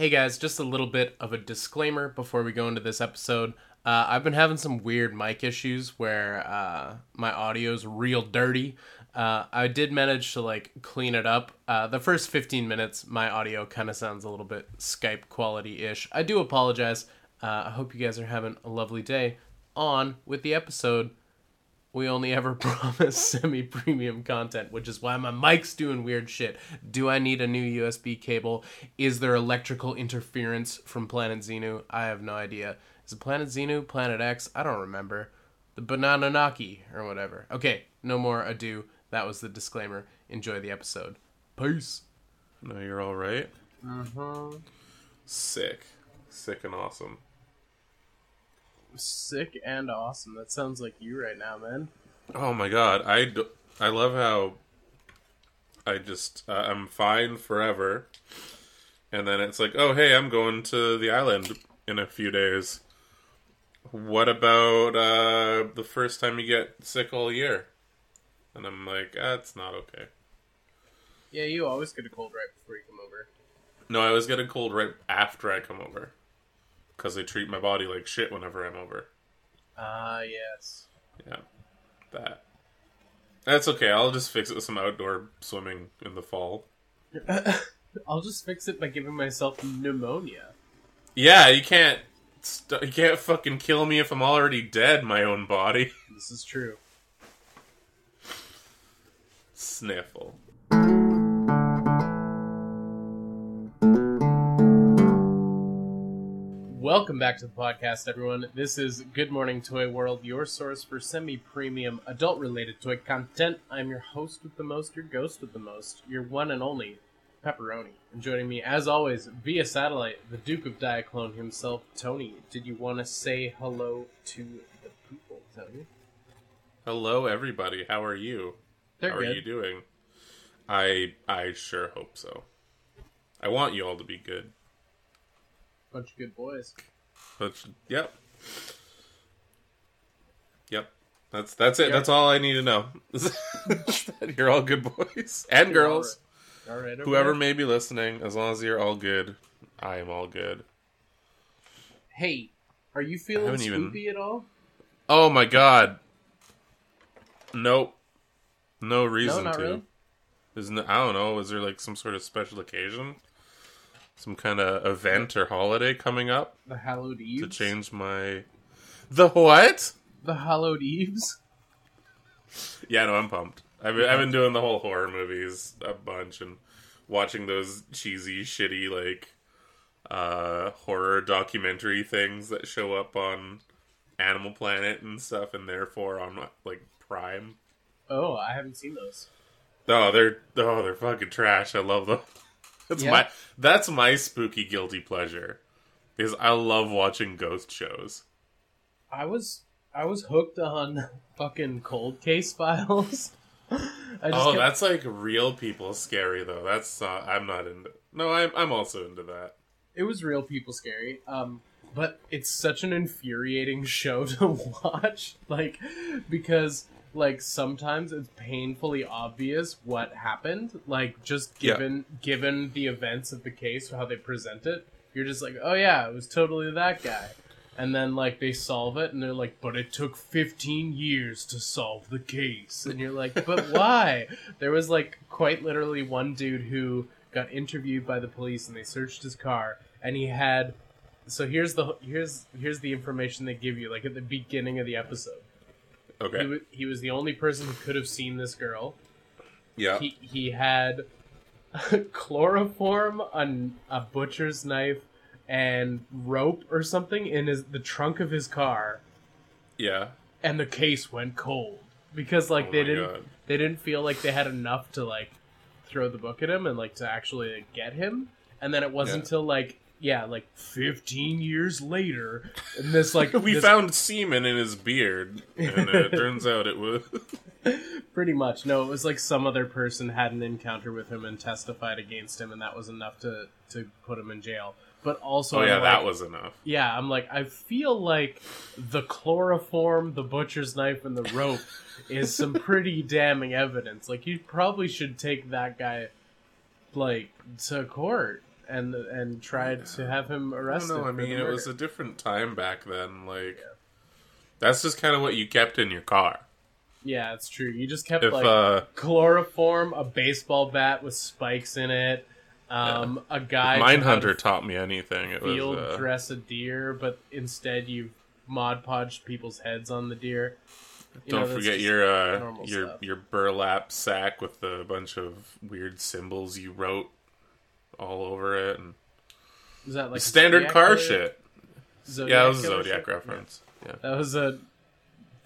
Hey guys, just a little bit of a disclaimer before we go into this episode. I've been having some weird mic issues where my audio's real dirty. I did manage to clean it up. The first 15 minutes, my audio kind of sounds a little bit Skype quality-ish. I do apologize. I hope you guys are having a lovely day. On with the episode. We only ever promise semi-premium content, which is why my mic's doing weird shit. Do I need a new USB cable? Is there electrical interference from Planet Xenu? I have no idea. Is it Planet Xenu? Planet X? I don't remember. The Anunnaki or whatever. Okay, no more ado. That was the disclaimer. Enjoy the episode. Peace. No, you're all right. Sick. Sick and awesome. Sick and awesome. That sounds like you right now, man. Oh my god. I love how I just, I'm fine forever. And then it's like, oh hey, I'm going to the island in a few days. What about the first time you get sick all year? And I'm like, that's not okay. Yeah, you always get a cold right before you come over. No, I always get a cold right after I come over. Because they treat my body like shit whenever I'm over. Yes. Yeah. That's okay. I'll just fix it with some outdoor swimming in the fall. I'll just fix it by giving myself pneumonia. Yeah, you can't fucking kill me if I'm already dead, my own body. This is true. Sniffle. Welcome back to the podcast, everyone. This is Good Morning Toy World, your source for semi-premium, adult-related toy content. I'm your host with the most, your ghost with the most, your one and only, Pepperoni. And joining me, as always, via satellite, the Duke of Diaclone himself, Tony. Did you want to say hello to the people, Tony? Hello, everybody. How are you? They're good. How are you doing? I sure hope so. I want you all to be good. Bunch of good boys. Yep. That's it. Yep. That's all I need to know. You're all good boys and girls. All right. Whoever may be listening, as long as you're all good, I am all good. Hey, are you feeling spoopy at all? Oh my god. Nope. No reason to. Really? I don't know. Is there some sort of special occasion? Some kind of event or holiday coming up? The Hallowed Eves? To change my... The what? The Hallowed Eves? Yeah, no, I'm pumped. I've been doing the whole horror movies a bunch and watching those cheesy, shitty, horror documentary things that show up on Animal Planet and stuff, and therefore on, Prime. Oh, I haven't seen those. Oh, they're fucking trash. I love them. That's my spooky guilty pleasure, is I love watching ghost shows. I was hooked on fucking Cold Case Files. That's real people scary though. That's I'm not into. No, I'm also into that. It was real people scary. But it's such an infuriating show to watch, because. Sometimes it's painfully obvious what happened. Just given the events of the case, how they present it, you're just like, oh yeah, it was totally that guy. And then, they solve it, and they're like, but it took 15 years to solve the case. And you're like, but why? There was, quite literally one dude who got interviewed by the police, and they searched his car, and he had... So here's the information they give you, at the beginning of the episode. Okay. He was the only person who could have seen this girl. Yeah. He had chloroform, a butcher's knife, and rope or something in the trunk of his car. Yeah. And the case went cold because they didn't feel like they had enough to throw the book at him and to actually get him. And then it wasn't until 15 years later, and this, found semen in his beard, and it turns out it was... Pretty much. No, it was some other person had an encounter with him and testified against him, and that was enough to put him in jail. But also... Oh, yeah, that was enough. Yeah, I'm I feel the chloroform, the butcher's knife, and the rope is some pretty damning evidence. You probably should take that guy, to court. and tried to have him arrested. No, I mean, it was a different time back then. Like, yeah. That's just kind of what you kept in your car. Yeah, it's true. You just kept chloroform, a baseball bat with spikes in it. A guy. Mindhunter taught me anything. It field was dress a deer, but instead you Mod Podged people's heads on the deer. Don't forget your burlap sack with a bunch of weird symbols you wrote all over it. And is that like standard Zodiac car shit? Zodiac, yeah, that was a Zodiac reference. Yeah. That was a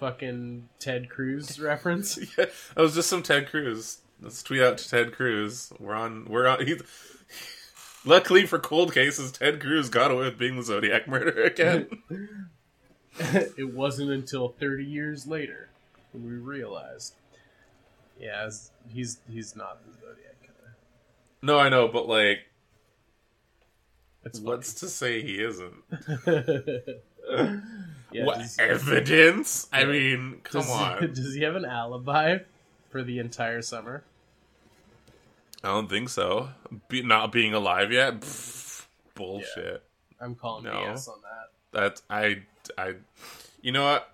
fucking Ted Cruz reference. Yeah, that was just some Ted Cruz. Let's tweet out to Ted Cruz. We're on. Luckily for cold cases, Ted Cruz got away with being the Zodiac murderer again. It wasn't until 30 years later when we realized. Yeah, he's not the Zodiac killer. No, I know, but like, what's to say he isn't? Yeah, what evidence? I mean, come on. Does he have an alibi for the entire summer? I don't think so. Not being alive yet? Pfft, bullshit. Yeah, I'm calling BS on that. That's you know what?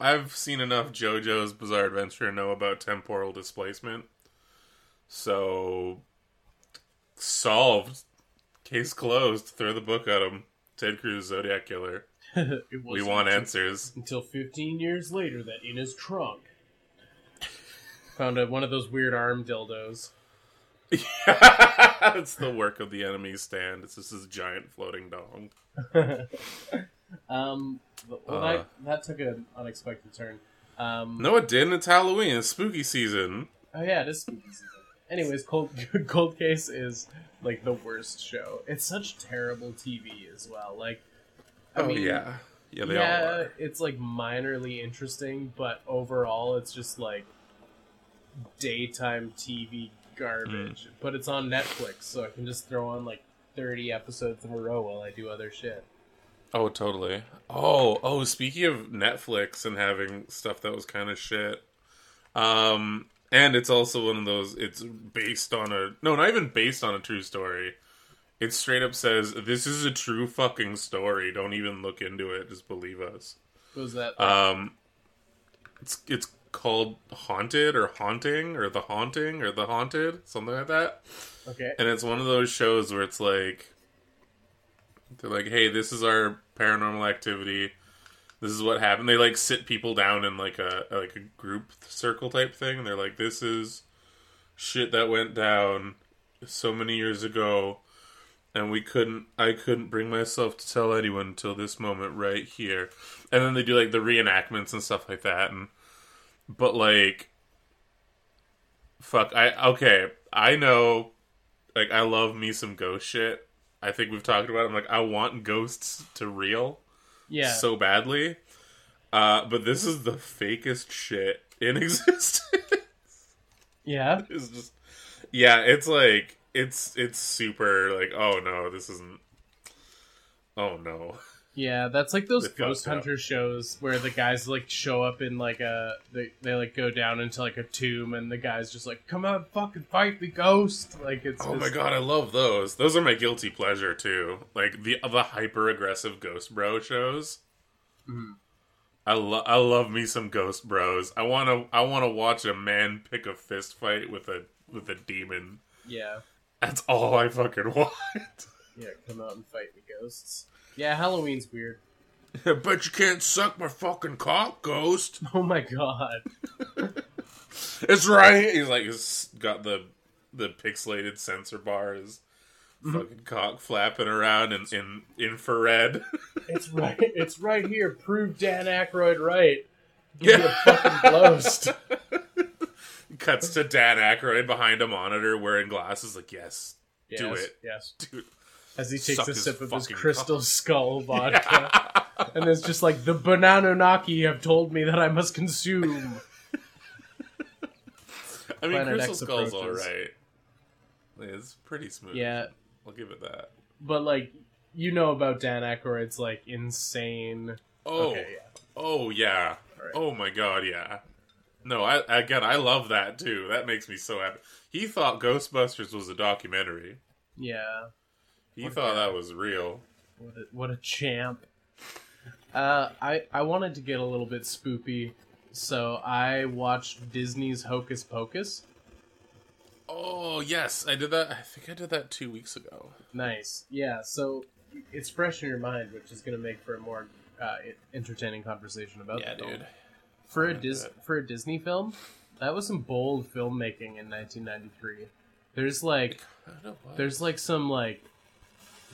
I've seen enough JoJo's Bizarre Adventure to know about temporal displacement. So, solved. Case closed. Throw the book at him. Ted Cruz, Zodiac killer. We want answers. Until 15 years later, that in his trunk, found one of those weird arm dildos. Yeah, it's the work of the enemy stand. It's just this giant floating dong. That took an unexpected turn. No, it didn't. It's Halloween. It's spooky season. Oh yeah, it is spooky season. Anyways, Cold Case is like the worst show. It's such terrible TV as well. Like, I mean, they all are. It's like minorly interesting, but overall, it's just like daytime TV garbage. But it's on Netflix, so I can just throw on like 30 episodes in a row while I do other shit. Oh, totally. Oh, speaking of Netflix and having stuff that was kind of shit, and it's also one of those, it's based on not even based on a true story. It straight up says, this is a true fucking story. Don't even look into it. Just believe us. What was that? It's called Haunted or Haunting or The Haunting or The Haunted. Something like that. Okay. And it's one of those shows where it's like, they're like, hey, this is our paranormal activity. This is what happened. They like sit people down in like a group circle type thing. And they're like, this is shit that went down so many years ago. And I couldn't bring myself to tell anyone until this moment right here. And then they do like the reenactments and stuff like that. But like, fuck, I know, like, I love me some ghost shit. I think we've talked about it. I'm like, I want ghosts to reel so badly. But this is the fakest shit in existence. Yeah. It's just, yeah, it's like, it's super like, oh no, this isn't, oh no. Yeah, that's like those ghost hunter shows where the guys like show up in like they like go down into like a tomb and the guy's just like, come on, fucking fight the ghost. Like, it's oh my god, I love those. Those are my guilty pleasure too. Like the hyper aggressive ghost bro shows. Mm-hmm. I love me some ghost bros. I wanna watch a man pick a fist fight with a demon. Yeah. That's all I fucking want. Yeah, come out and fight the ghosts. Yeah, Halloween's weird. I bet you can't suck my fucking cock, ghost. Oh my god. It's right here. He's like, he's got the pixelated sensor bar, his fucking cock flapping around in infrared. It's right here. Prove Dan Aykroyd right. Give me a fucking ghost. Cuts to Dan Aykroyd behind a monitor wearing glasses, like, yes, do it. Yes. Dude. As he takes a sip of his Crystal Skull vodka. Yeah. And it's just like, the Anunnaki have told me that I must consume. I mean, Planet Crystal Skull's alright. It's pretty smooth. Yeah. I'll give it that. But like, you know about Dan Aykroyd's like insane. Oh. Okay, yeah. Oh yeah. Right. Oh my god, yeah. No, I love that too. That makes me so happy. He thought Ghostbusters was a documentary. Yeah. You thought that was real. What a champ. I wanted to get a little bit spoopy, so I watched Disney's Hocus Pocus. Oh, yes, I did that. I think I did that 2 weeks ago. Nice. Yeah, so it's fresh in your mind, which is going to make for a more entertaining conversation about the film. Yeah, dude. For a Disney film, that was some bold filmmaking in 1993. There's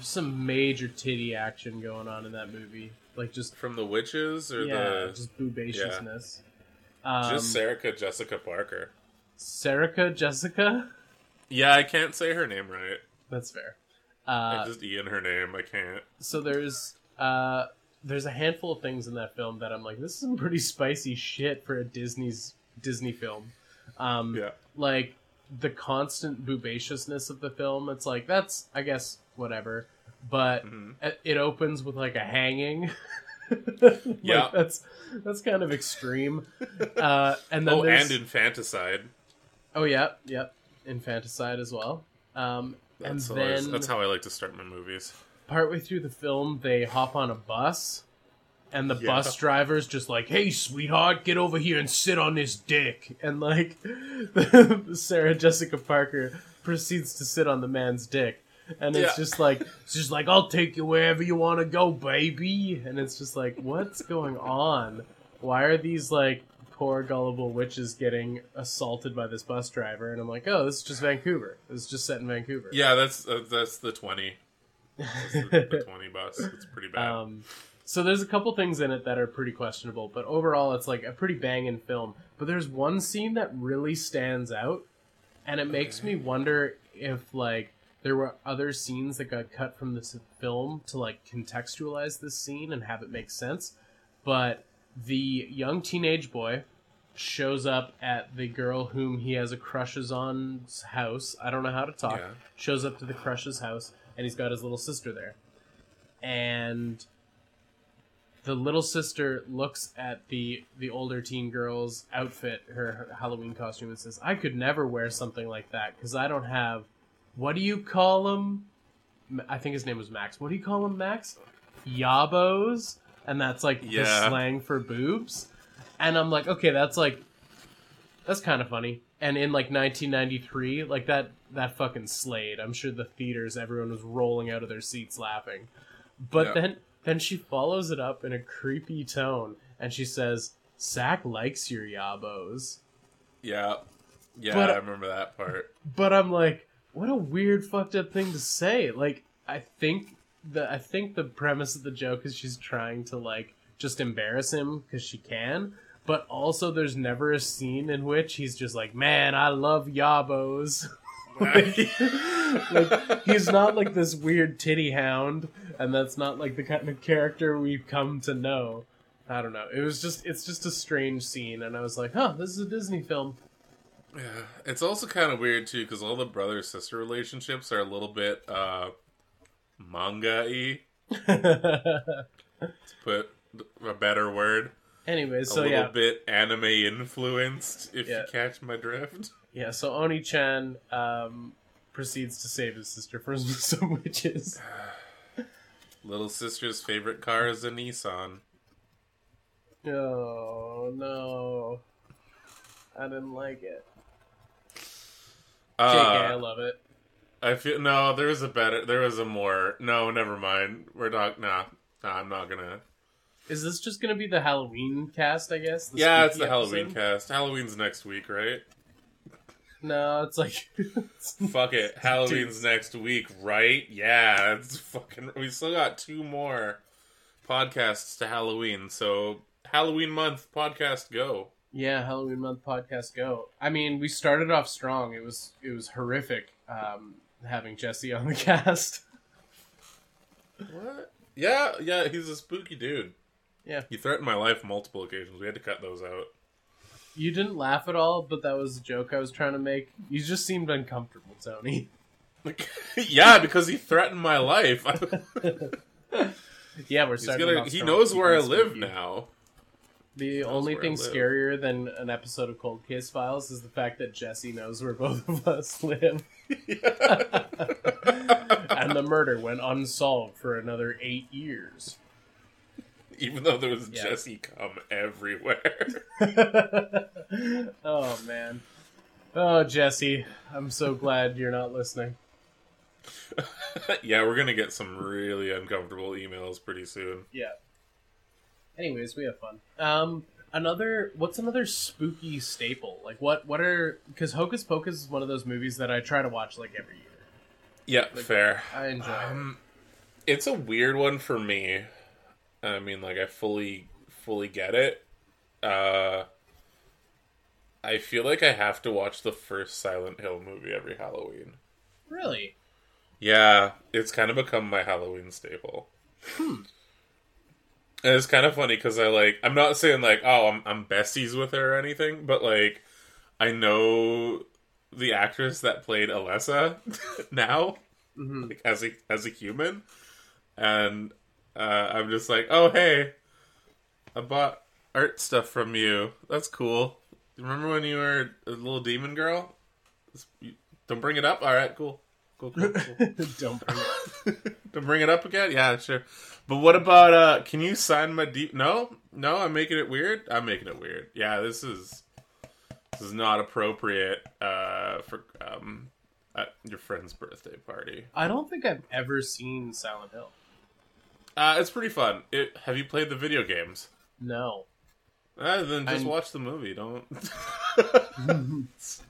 some major titty action going on in that movie. Like, just from the witches or just boobaciousness. Yeah. Just Sarah Jessica Parker. Sarah Jessica? Yeah, I can't say her name right. That's fair. I just E in her name, I can't. So there's a handful of things in that film that I'm like, this is some pretty spicy shit for a Disney film. Like the constant boobaciousness of the film, it's like, that's, I guess, whatever. But it opens with like a hanging. Yeah, that's kind of extreme. And then and infanticide. Oh yeah, yep, infanticide as well. That's and hilarious. Then that's how I like to start my movies. Partway through the film, they hop on a bus, and the bus driver's just like, "Hey, sweetheart, get over here and sit on this dick." And like, Sarah Jessica Parker proceeds to sit on the man's dick. And it's just like I'll take you wherever you want to go, baby. And it's just like, what's going on? Why are these like poor gullible witches getting assaulted by this bus driver? And I'm like, oh, this is just Vancouver. This is just set in Vancouver. Yeah, that's the 20. That's the 20 bus. It's pretty bad. So there's a couple things in it that are pretty questionable, but overall it's like a pretty banging film. But there's one scene that really stands out, and it makes me wonder if like there were other scenes that got cut from this film to like contextualize this scene and have it make sense. But the young teenage boy shows up at the girl whom he has a crush's on's house. I don't know how to talk. Yeah. Shows up to the crush's house, and he's got his little sister there. And the little sister looks at the older teen girl's outfit, her Halloween costume, and says, "I could never wear something like that because I don't have... What do you call him? I think his name was Max. What do you call him, Max? Yabos?" And that's like the slang for boobs. And I'm like, okay, that's kind of funny. And in like 1993, like that fucking slayed. I'm sure the theaters, everyone was rolling out of their seats laughing. But then she follows it up in a creepy tone, and she says, "Zach likes your yabos." Yeah. Yeah, but I remember that part. But I'm like, what a weird, fucked up thing to say. Like, I think the premise of the joke is she's trying to like just embarrass him because she can, but also there's never a scene in which he's just like, "Man, I love yabos." like he's not like this weird titty hound, and that's not like the kind of character we've come to know. I don't know. It's just a strange scene, and I was like, "Huh, this is a Disney film." Yeah, it's also kind of weird, too, because all the brother-sister relationships are a little bit manga-y, to put a better word. Anyways, a little bit anime-influenced, if you catch my drift. Yeah, so Oni-chan proceeds to save his sister from some witches. Little sister's favorite car is a Nissan. Oh, no. I didn't like it. JK, I love it. I feel never mind. We're not I'm not gonna. Is this just gonna be the Halloween cast, I guess? It's the Halloween cast. Halloween's next week, right? No, it's like fuck it. Halloween's next week, right? Yeah, it's fucking we still got two more podcasts to Halloween, so Halloween month podcast go. Yeah, Halloween month podcast go. I mean, we started off strong. It was horrific having Jesse on the cast. What? Yeah, he's a spooky dude. Yeah. He threatened my life multiple occasions. We had to cut those out. You didn't laugh at all, but that was a joke I was trying to make. You just seemed uncomfortable, Tony. Yeah, because he threatened my life. Yeah, we're starting off strong. He knows where I live now. The only thing scarier than an episode of Cold Case Files is the fact that Jesse knows where both of us live. And the murder went unsolved for another 8 years. Even though there was Jesse cum everywhere. Oh, man. Oh, Jesse, I'm so glad you're not listening. Yeah, we're going to get some really uncomfortable emails pretty soon. Yeah. Anyways, we have fun. What's another spooky staple? Like, what are... Because Hocus Pocus is one of those movies that I try to watch, like, every year. Yeah, like, fair. I enjoy it. It's a weird one for me. I mean, like, I fully get it. I feel like I have to watch the first Silent Hill movie every Halloween. Really? Yeah, it's kind of become my Halloween staple. Hmm. And it's kind of funny because I'm not saying like, oh, I'm besties with her or anything, but like, I know the actress that played Alessa now, mm-hmm. like, as a human, and I'm just like, oh hey, I bought art stuff from you. That's cool. Remember when you were a little demon girl? Don't bring it up. All right, cool. Cool. Don't bring it up. Don't bring it up again? Yeah, sure. But what about, can you sign my deep... No, I'm making it weird? I'm making it weird. Yeah, this is not appropriate for at your friend's birthday party. I don't think I've ever seen Silent Hill. It's pretty fun. Have you played the video games? No. Then just watch the movie. Don't... It's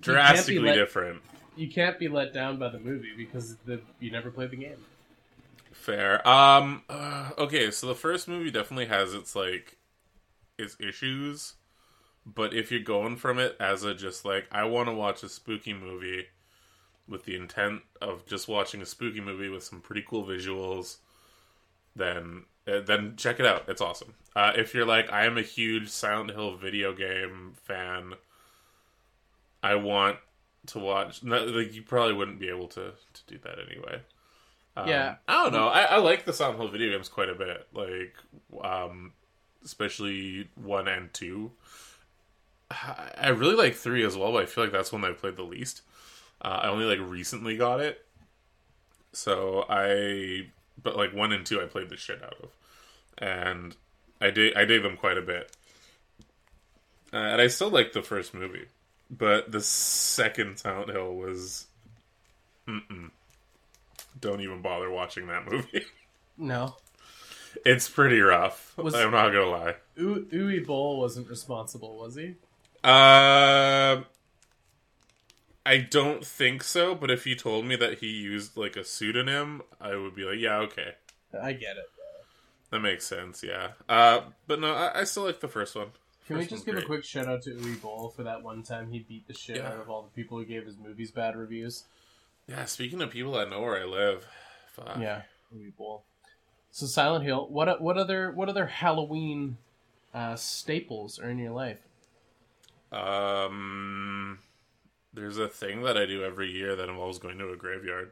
drastically different. You can't be let down by the movie because you never played the game. Fair. Okay, so the first movie definitely has its issues, but if you're going from it as I want to watch a spooky movie with the intent of just watching a spooky movie with some pretty cool visuals, then check it out. It's awesome. If you're like, I am a huge Silent Hill video game fan, I want to watch... you probably wouldn't be able to do that anyway. Yeah, I don't know. I like the Silent Hill video games quite a bit, especially 1 and 2. I really like 3 as well, but I feel like that's one that I played the least. I only recently got it, but 1 and 2 I played the shit out of, and I dig them quite a bit, and I still like the first movie, but the second Silent Hill was, Don't even bother watching that movie. No. It's pretty rough. I'm not going to lie. Uwe Boll wasn't responsible, was he? I don't think so, but if you told me that he used, a pseudonym, I would be like, yeah, okay. I get it. That makes sense, yeah. But no, I still like the first one. Can we just give a quick shout-out to Uwe Boll for that one time he beat the shit out of all the people who gave his movies bad reviews? Yeah, speaking of people that know where I live, fuck. Yeah, people. So Silent Hill. What other Halloween staples are in your life? There's a thing that I do every year that involves going to a graveyard.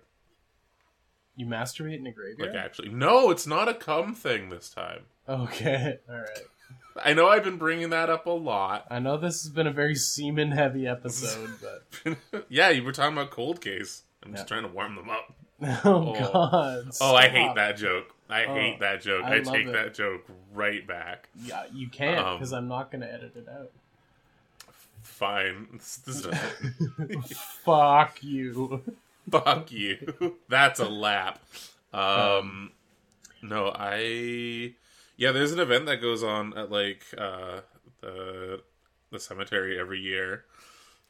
You masturbate in a graveyard? No, it's not a cum thing this time. Okay, all right. I know I've been bringing that up a lot. I know this has been a very semen-heavy episode, but... Yeah, you were talking about Cold Case. I'm just trying to warm them up. Oh, God. Stop. Oh, I hate that joke. I take that joke right back. Yeah, you can't, because I'm not going to edit it out. Fine. Fuck you. Fuck you. That's a lap. Yeah, there's an event that goes on at the cemetery every year,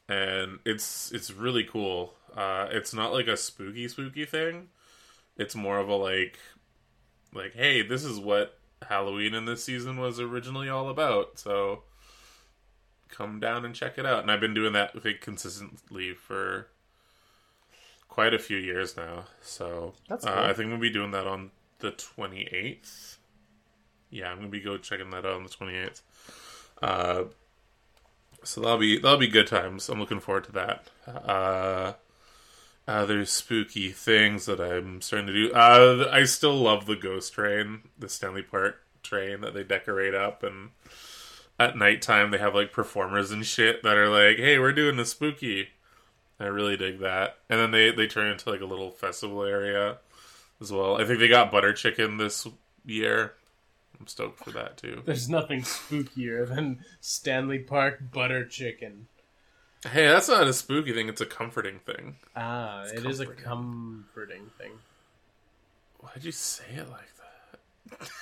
and it's really cool. It's not a spooky thing. It's more of a hey, this is what Halloween in this season was originally all about. So come down and check it out. And I've been doing that consistently for quite a few years now. So that's cool. I think we'll be doing that on the 28th. Yeah, I'm gonna be checking that out on the 28th. So that'll be good times. I'm looking forward to that. There's spooky things that I'm starting to do. I still love the Ghost Train, the Stanley Park train that they decorate up, and at nighttime they have like performers and shit that are like, hey, we're doing the spooky. I really dig that. And then they turn into like a little festival area as well. I think they got butter chicken this year. I'm stoked for that too. There's nothing spookier than Stanley Park butter chicken. Hey, that's not a spooky thing, it's a comforting thing. Ah, it is a comforting thing. Why'd you say it like that?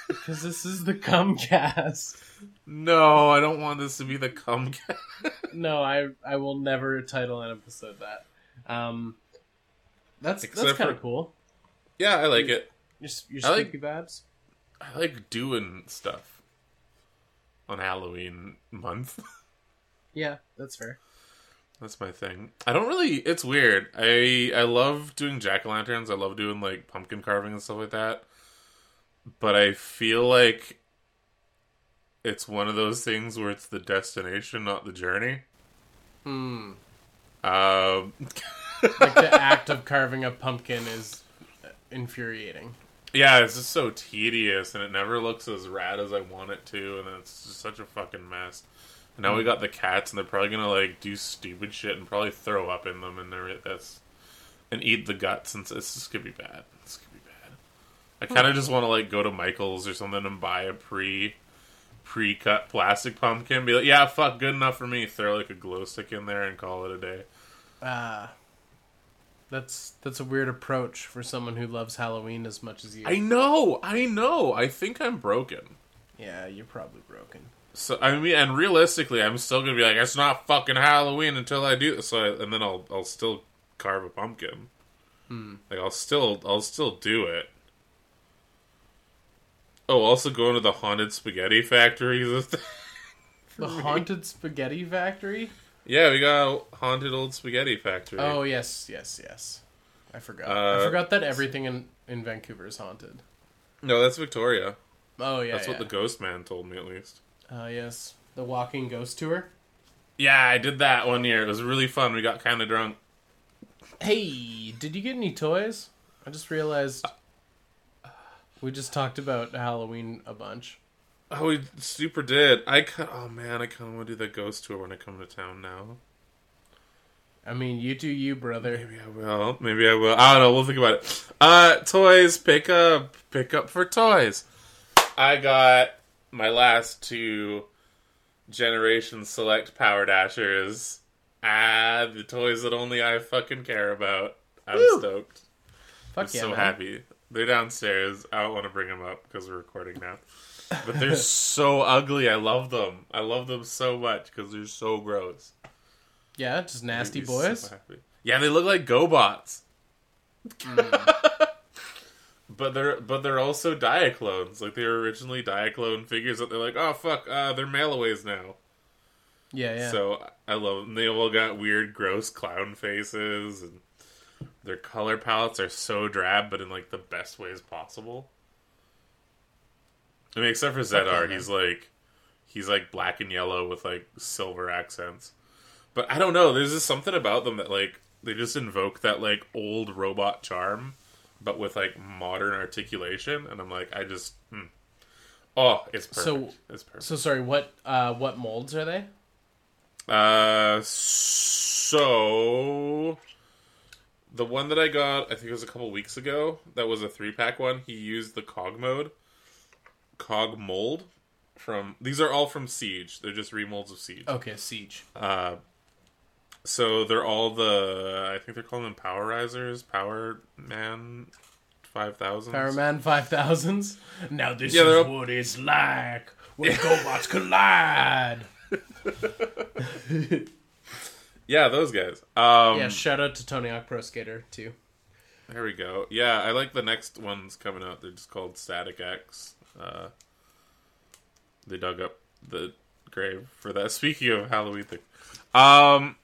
Because this is the Cumcast. No, I don't want this to be the Cumcast. No, I will never title an episode that. That's kind of cool. Yeah, I like it. Your spooky vibes? I like doing stuff on Halloween month. Yeah, that's fair. That's my thing. I don't really... It's weird. I love doing jack-o'-lanterns. I love doing, like, pumpkin carving and stuff like that. But I feel like it's one of those things where it's the destination, not the journey. Hmm. Like, the act of carving a pumpkin is infuriating. Yeah, it's just so tedious, and it never looks as rad as I want it to, and it's just such a fucking mess. Now we got the cats, and they're probably gonna like do stupid shit and probably throw up in them, and eat the guts. And it's just gonna be bad. It's gonna be bad. I kind of just want to like go to Michael's or something and buy a pre-cut plastic pumpkin. And be like, yeah, fuck, good enough for me. Throw like a glow stick in there and call it a day. That's a weird approach for someone who loves Halloween as much as you. I know. I think I'm broken. Yeah, you're probably broken. So, I mean, and realistically, I'm still gonna be like, it's not fucking Halloween until I do this. And then I'll still carve a pumpkin. Like, I'll still do it. Oh, also going to the Haunted Spaghetti Factory is a thing. The Haunted Spaghetti Factory? Yeah, we got Haunted Old Spaghetti Factory. Oh, yes. I forgot. I forgot that everything in Vancouver is haunted. No, that's Victoria. Oh, yeah, that's what the ghost man told me, at least. Yes. The walking ghost tour? Yeah, I did that one year. It was really fun. We got kind of drunk. Hey, did you get any toys? I just realized we just talked about Halloween a bunch. Oh, we super did. I kind of want to do the ghost tour when I come to town now. I mean, you do you, brother. Maybe I will. I don't know. We'll think about it. Toys. Pick up for toys. I got... my last two Generation Select Power Dashers. The toys that only I fucking care about. I'm stoked. I'm so happy. They're downstairs. I don't want to bring them up because we're recording now. But they're so ugly. I love them. I love them so much because they're so gross. Yeah, just nasty boys. So yeah, they look like GoBots. But they're also Diaclones. Like, they were originally Diaclone figures that they're like, oh, fuck, they're mail-aways now. Yeah. So, I love them. They all got weird, gross clown faces, and their color palettes are so drab, but in, like, the best ways possible. I mean, except for ZR, he's, like, black and yellow with, like, silver accents. But I don't know, there's just something about them that, like, they just invoke that, like, old robot charm. But with, like, modern articulation. And I'm like, oh, it's perfect. So sorry, what molds are they? So, the one that I got, I think it was a couple weeks ago, that was a 3-pack one. He used the Cog mold from... These are all from Siege. They're just remolds of Siege. Okay, Siege. So they're all I think they're calling them Power Risers, Power Man 5000s. Power Man 5000s? Now this is what it's like when GoBots collide. Yeah, those guys. Yeah, shout out to Tony Hawk Pro Skater, too. There we go. Yeah, I like the next ones coming out. They're just called Static X. They dug up the grave for that. Speaking of Halloween thing.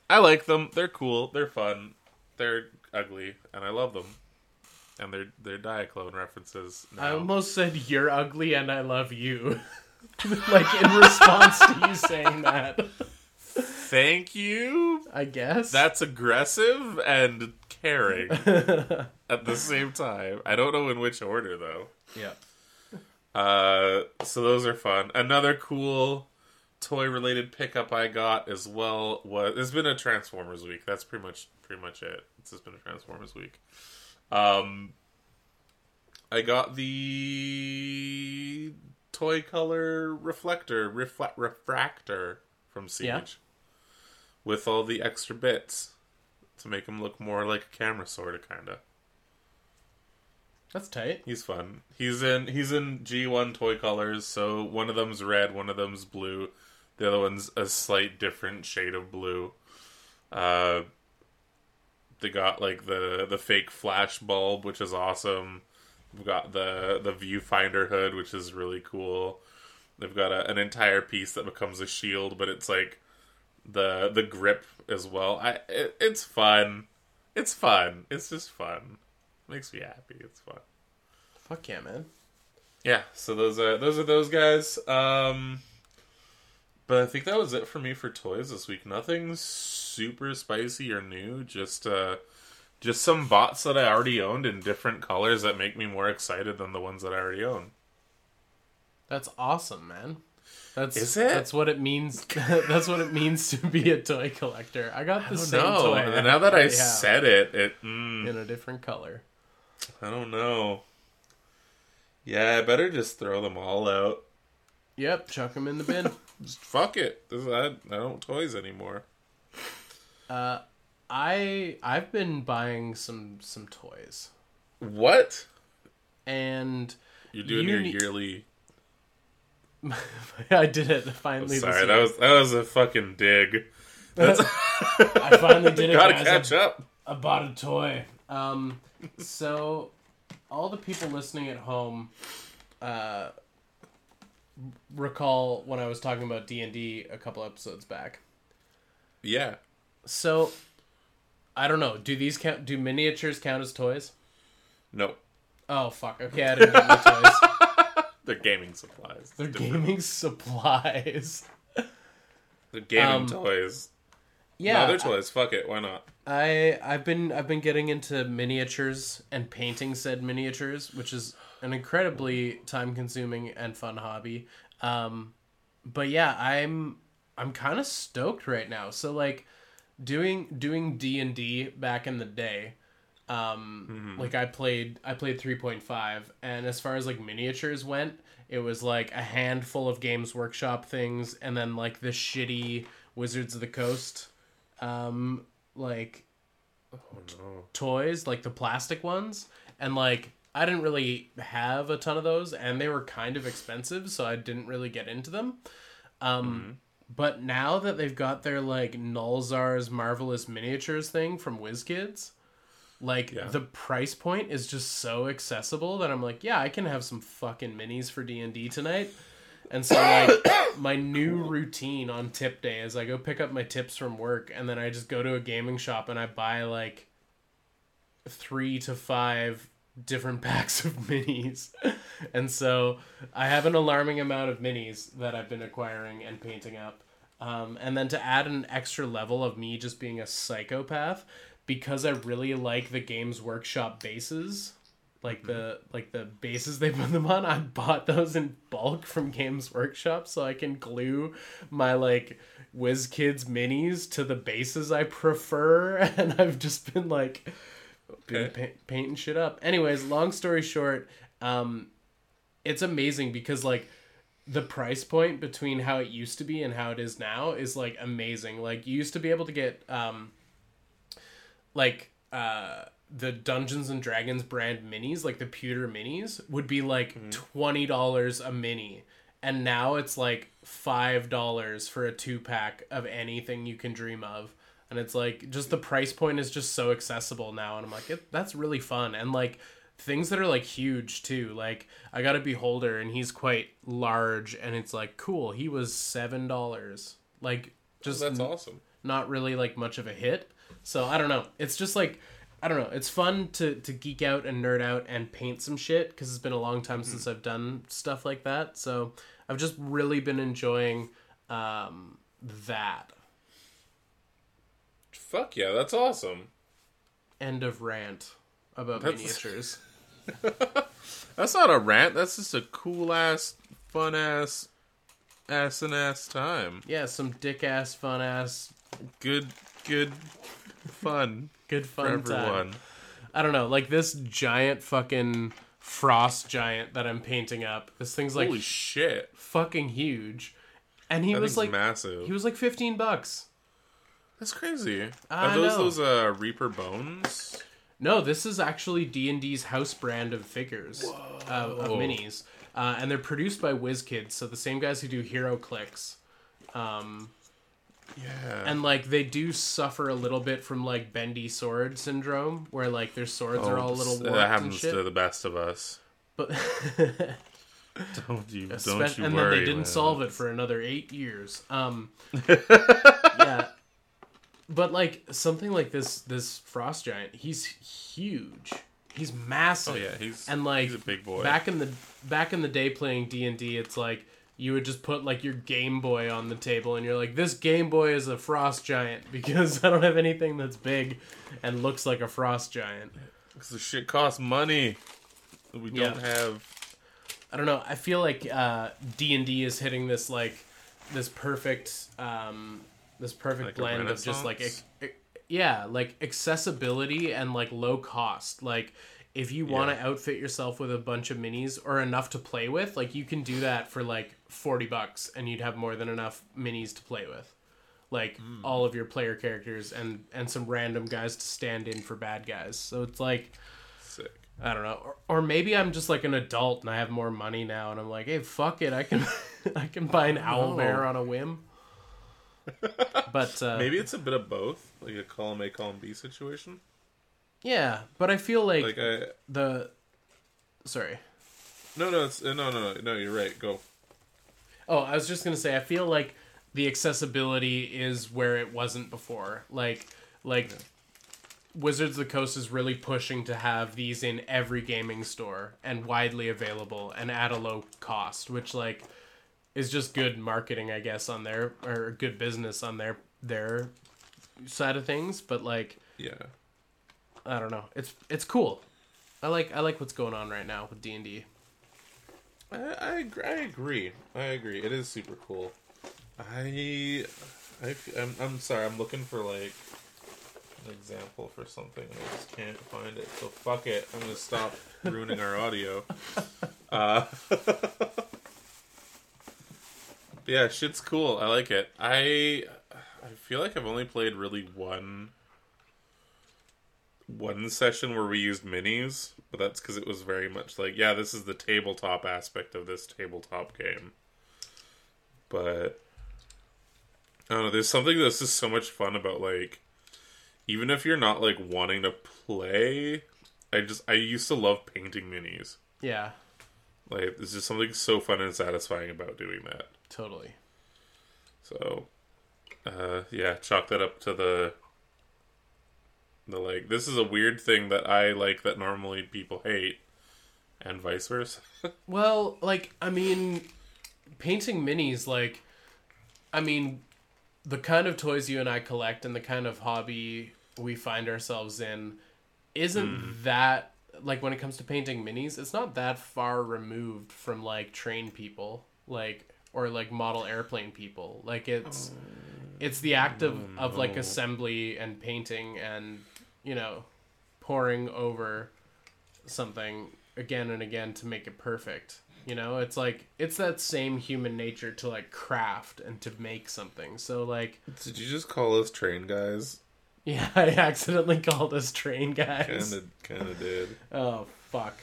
I like them. They're cool. They're fun. They're ugly, and I love them. And they're Diaclone references now. I almost said you're ugly and I love you, like in response to you saying that. Thank you. I guess that's aggressive and caring at the same time. I don't know in which order though. Yeah. So those are fun. Another cool toy-related pickup I got as well was... It's been a Transformers week. That's pretty much it. It's just been a Transformers week. I got the toy color refractor from Siege. Yeah. With all the extra bits to make him look more like a camera sorta, kinda. That's tight. He's fun. He's in G1 toy colors, so one of them's red, one of them's blue, the other one's a slight different shade of blue. They got like the fake flash bulb, which is awesome. We've got the viewfinder hood, which is really cool. They've got an entire piece that becomes a shield, but it's like the grip as well. It's fun. It's fun. It's just fun. Makes me happy. It's fun. Fuck yeah, man. Yeah. So those are those guys. But I think that was it for me for toys this week. Nothing super spicy or new. Just some bots that I already owned in different colors that make me more excited than the ones that I already own. That's awesome, man. That's what it means. That's what it means to be a toy collector. I got the same toy. And now that I said it in a different color. I don't know. Yeah, I better just throw them all out. Yep, chuck them in the bin. Just fuck it. I don't toys anymore. I've been buying some toys. What? And you're doing your yearly. I did it finally. Sorry, this year. that was a fucking dig. That's... I finally did it. Gotta catch up. I bought a toy. So all the people listening at home, recall when I was talking about D&D a couple episodes back. Yeah. So. I don't know. Do these count? Do miniatures count as toys? No. Oh fuck. Okay, I didn't get my toys. They're gaming supplies. They're gaming toys. Yeah, no, they're toys. Fuck it. Why not? I've been getting into miniatures and painting said miniatures, which is an incredibly time consuming and fun hobby. But yeah, I'm kind of stoked right now. So like. Doing D&D back in the day, like I played 3.5, and as far as like miniatures went, it was like a handful of Games Workshop things, and then like the shitty Wizards of the Coast, toys, like the plastic ones, and like I didn't really have a ton of those, and they were kind of expensive, so I didn't really get into them. But now that they've got their, like, Nulzar's Marvelous Miniatures thing from WizKids, like, the price point is just so accessible that I'm like, yeah, I can have some fucking minis for D&D tonight. And so, like, my new routine on tip day is I go pick up my tips from work, and then I just go to a gaming shop and I buy, like, 3 to 5 different packs of minis. And so I have an alarming amount of minis that I've been acquiring and painting up. And then to add an extra level of me just being a psychopath, because I really like the Games Workshop bases, like the bases they put them on, I bought those in bulk from Games Workshop so I can glue my like WizKids minis to the bases I prefer. And I've just been like... Okay. Painting shit up. Anyways, long story short, it's amazing because like the price point between how it used to be and how it is now is like amazing. Like you used to be able to get the Dungeons and Dragons brand minis, like the pewter minis, would be like $20 a mini, and now it's like $5 for a 2-pack of anything you can dream of. And it's like, just the price point is just so accessible now. And I'm like, that's really fun. And like things that are like huge too. Like I got a Beholder and he's quite large, and it's like, cool. He was $7. Like just that's awesome. Not really like much of a hit. So I don't know. It's just like, I don't know. It's fun to geek out and nerd out and paint some shit. Cause it's been a long time since I've done stuff like that. So I've just really been enjoying, that. Fuck yeah, that's awesome. End of rant about miniatures. That's not a rant. That's just a cool ass, fun ass, assin' ass time. Yeah, some dick ass, fun ass, good fun, good fun for everyone. Time. I don't know, like this giant fucking frost giant that I'm painting up. This thing's like holy shit, fucking huge. And he that was like massive. He was like $15. That's crazy. Are those Reaper bones? No, this is actually D&D's house brand of figures, of minis, and they're produced by WizKids, so the same guys who do Hero Clicks. Yeah. And like they do suffer a little bit from like bendy sword syndrome, where like their swords are all a little warped. That happens and shit. To the best of us. But don't you and worry. And then they didn't solve it for another 8 years. Yeah. But, like, something like this frost giant, he's huge. He's massive. Oh, yeah, he's a big boy. Back in the day playing D&D, it's like, you would just put, like, your Game Boy on the table, and you're like, this Game Boy is a frost giant, because I don't have anything that's big and looks like a frost giant. Because the shit costs money. We don't have... I don't know, I feel like D&D is hitting this, like, this perfect like blend of just like accessibility and like low cost. Like if you want to outfit yourself with a bunch of minis or enough to play with, like you can do that for like $40 and you'd have more than enough minis to play with. Like all of your player characters and some random guys to stand in for bad guys. So it's like sick. I don't know. Or maybe I'm just like an adult and I have more money now and I'm like, "Hey, fuck it. I can buy an owlbear on a whim." But maybe it's a bit of both, like a column A, column B situation. Yeah, but I feel like the. Sorry. No, it's no. You're right. Go. Oh, I was just gonna say, I feel like the accessibility is where it wasn't before. Like, Wizards of the Coast is really pushing to have these in every gaming store and widely available and at a low cost, which like. Is just good marketing, I guess, on their or good business on their side of things. But like, yeah, I don't know. It's cool. I like what's going on right now with D&D. I agree. It is super cool. I'm sorry. I'm looking for like an example for something. And I just can't find it. So fuck it. I'm gonna stop ruining our audio. Yeah, shit's cool. I like it. I feel like I've only played really one session where we used minis, but that's because it was very much like, yeah, this is the tabletop aspect of this tabletop game. But I don't know. There's something that's just so much fun about like, even if you're not like wanting to play, I used to love painting minis. Yeah. Like, there's just something so fun and satisfying about doing that. Totally. So, yeah, chalk that up to the like, this is a weird thing that I like that normally people hate, and vice versa. Well, like, I mean, painting minis, like, I mean, the kind of toys you and I collect and the kind of hobby we find ourselves in isn't that... Like, when it comes to painting minis, it's not that far removed from, like, train people, like, or, like, model airplane people. Like, it's the act of like, assembly and painting and, you know, pouring over something again and again to make it perfect. You know, it's, like, it's that same human nature to, like, craft and to make something. So, like... Did you just call us train guys? Yeah, I accidentally called us train guys. Kinda did. Oh, fuck.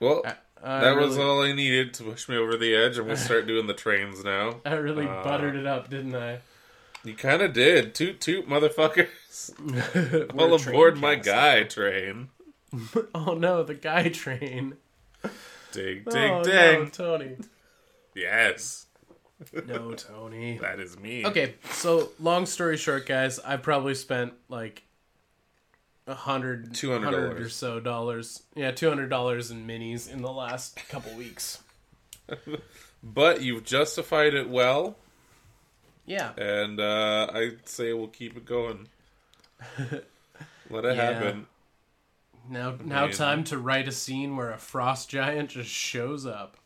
Well, that was all I needed to push me over the edge. I'm gonna start doing the trains now. I really buttered it up, didn't I? You kinda did. Toot toot, motherfuckers. All aboard my guy train. Oh no, the guy train. Dig, dig, dig. No, Tony. Yes. No, Tony. That is me. Okay, so long story short, guys, I probably spent like $200 or so dollars. Yeah, $200 in minis in the last couple weeks. But you've justified it well. Yeah. And I'd say we'll keep it going. Let it happen. Now time to write a scene where a frost giant just shows up.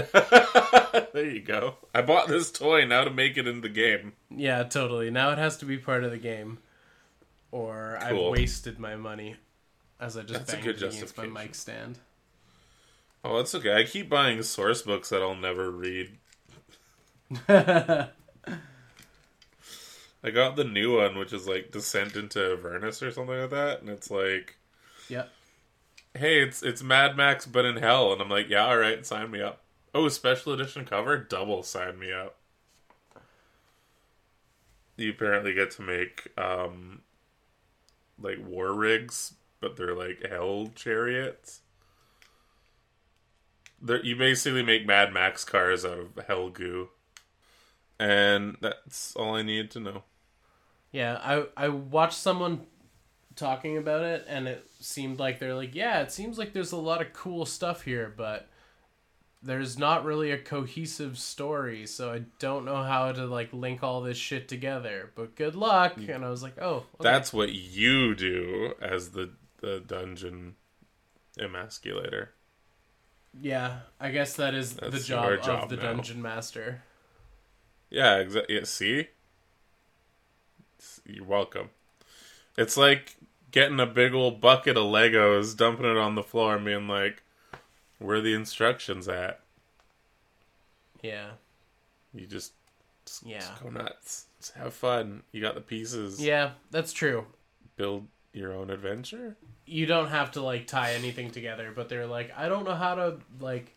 There you go. I bought this toy now to make it in the game. Yeah, totally. Now it has to be part of the game. Or cool. I've wasted my money as I just banged it against my mic stand. Oh, that's okay. I keep buying source books that I'll never read. I got the new one, which is like Descent into Avernus or something like that, and it's like, yeah, hey, it's Mad Max but in hell, and I'm like, yeah, all right, sign me up. Oh, special edition cover, double sign me up. You apparently get to make like war rigs, but they're like hell chariots. You basically make Mad Max cars out of hell goo. And that's all I need to know. Yeah, I watched someone talking about it, and it seemed like they're like, yeah, it seems like there's a lot of cool stuff here, but there's not really a cohesive story, so I don't know how to like link all this shit together, but good luck. And I was like, oh, okay. That's what you do as the dungeon emasculator. Yeah, I guess that is the job of the dungeon master. Yeah, exactly. Yeah, see? You're welcome. It's like getting a big old bucket of Legos, dumping it on the floor and being like, where are the instructions at? Yeah. You just go nuts. Just have fun. You got the pieces. Yeah, that's true. Build your own adventure? You don't have to, like, tie anything together, but they're like, I don't know how to, like,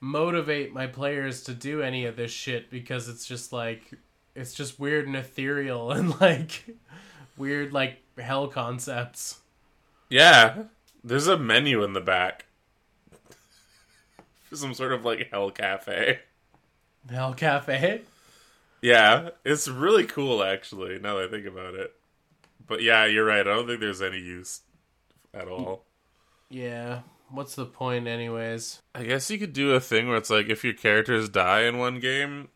motivate my players to do any of this shit because it's just like it's just weird and ethereal and like weird like hell concepts. Yeah, there's a menu in the back. Some sort of like hell cafe. Yeah, it's really cool actually now that I think about it, but yeah, you're right, I don't think there's any use at all. Yeah, what's the point anyways? I guess you could do a thing where it's like if your characters die in one game,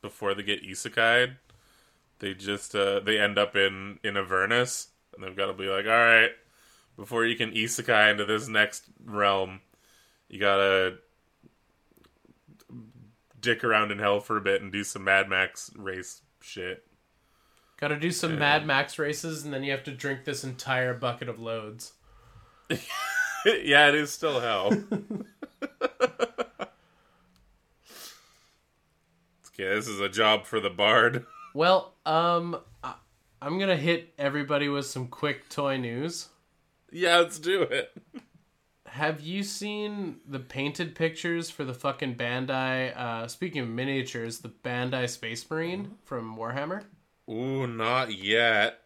before they get isekai'd, they just they end up in Avernus, and they've got to be like, all right, before you can isekai into this next realm, you gotta dick around in hell for a bit and do some Mad Max race shit. Gotta do some Mad Max races, and then you have to drink this entire bucket of loads. Yeah, it is still hell. Okay, this is a job for the bard. Well, I'm gonna hit everybody with some quick toy news. Yeah, let's do it. Have you seen the painted pictures for the fucking Bandai, speaking of miniatures, the Bandai Space Marine from Warhammer? Ooh, not yet.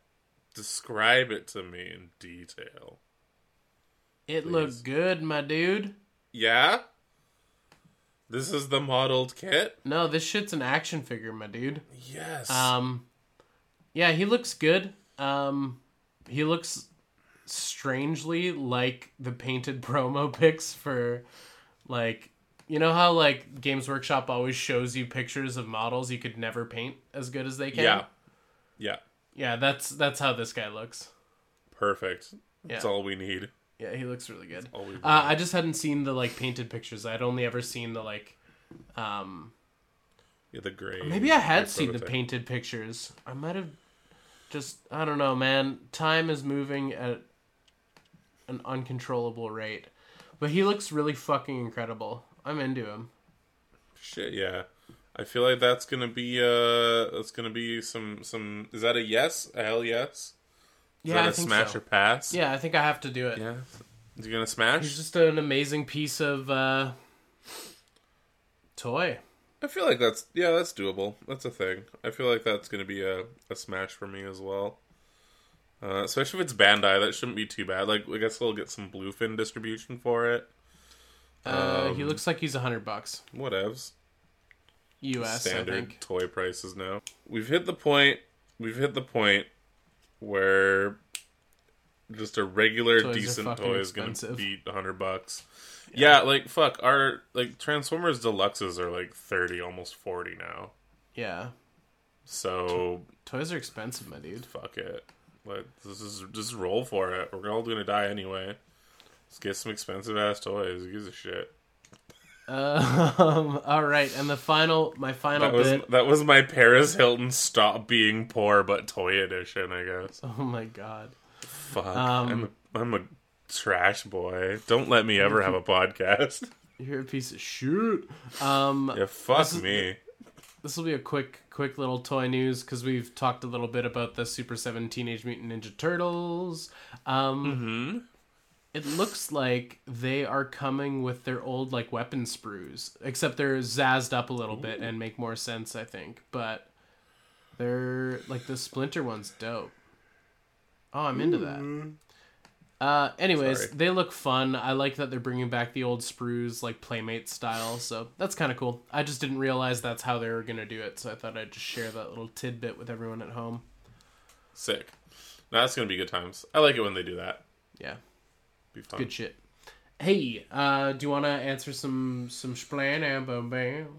Describe it to me in detail. It looks good, my dude. Yeah? This is the modeled kit? No, this shit's an action figure, my dude. Yes. Yeah, he looks good. He looks strangely like the painted promo pics for, like, you know how, like, Games Workshop always shows you pictures of models you could never paint as good as they can? Yeah. Yeah, that's how this guy looks. Perfect. That's all we need. Yeah, he looks really good. I just hadn't seen the, like, painted pictures. I'd only ever seen the, like, the gray. Maybe I had seen the painted pictures. I might have just, I don't know, man. Time is moving at an uncontrollable rate. But he looks really fucking incredible. I'm into him. Shit, yeah. I feel like that's gonna be some, is that a yes? A hell yes? Yeah, I think smash so. Or pass? Yeah, I think I have to do it. Yeah, is he gonna smash? He's just an amazing piece of toy. I feel like that's doable. That's a thing. I feel like that's gonna be a smash for me as well. Especially if it's Bandai, that shouldn't be too bad. Like, I guess we'll get some Bluefin distribution for it. He looks like he's $100. Whatevs. U.S. Standard I think. Toy prices now. We've hit the point. Where just a regular toys decent toy is going to beat $100. Yeah. Like, fuck, our like Transformers Deluxes are like 30, almost 40 now. Yeah. So toys are expensive, my dude. Fuck it. Like, this is just roll for it. We're all gonna die anyway. Let's get some expensive ass toys. Who gives a shit? All right, and my final bit. That was my Paris Hilton Stop Being Poor But Toy Edition, I guess. Oh my god. Fuck. I'm a trash boy. Don't let me ever have a podcast. You're a piece of shit. Yeah, fuck me. This will be a quick little toy news, because we've talked a little bit about the Super 7 Teenage Mutant Ninja Turtles. Mm-hmm. It looks like they are coming with their old, like, weapon sprues. Except they're zazzed up a little bit and make more sense, I think. But they're, like, the Splinter one's dope. Oh, I'm into that. Anyways, They look fun. I like that they're bringing back the old sprues, like, Playmate style. So that's kind of cool. I just didn't realize that's how they were going to do it. So I thought I'd just share that little tidbit with everyone at home. Sick. No, that's going to be good times. I like it when they do that. Yeah. Good shit. Hey, do you want to answer some splan?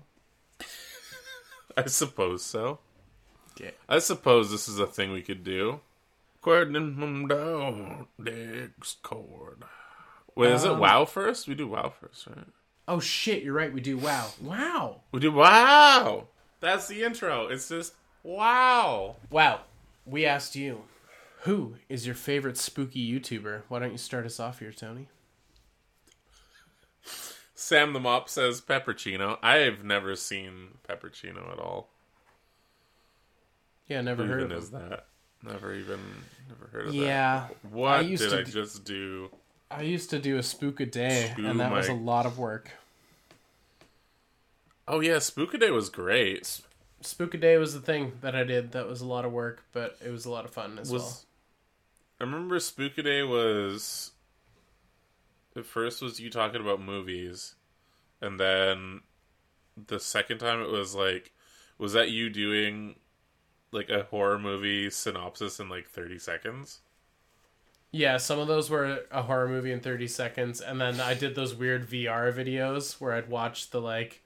I suppose so. Yeah. I suppose this is a thing we could do. Coordinating them down, Discord. Wait, is it WoW first? We do WoW first, right? Oh shit, you're right. We do WoW. Wow. We do WoW. That's the intro. It's just WoW. Wow. We asked you. Who is your favorite spooky YouTuber? Why don't you start us off here, Tony? Sam the Mop says Pepperchino. I've never seen Pepperchino at all. Yeah, never heard of that. Never heard of that. Yeah. What did I just do? I used to do a spook a day, and that was a lot of work. Oh yeah, spook a day was great. Spook a day was the thing that I did. That was a lot of work, but it was a lot of fun as well. I remember Spookaday was... At first was you talking about movies. And then the second time it was like... Was that you doing like a horror movie synopsis in like 30 seconds? Yeah, some of those were a horror movie in 30 seconds. And then I did those weird VR videos where I'd watch the like...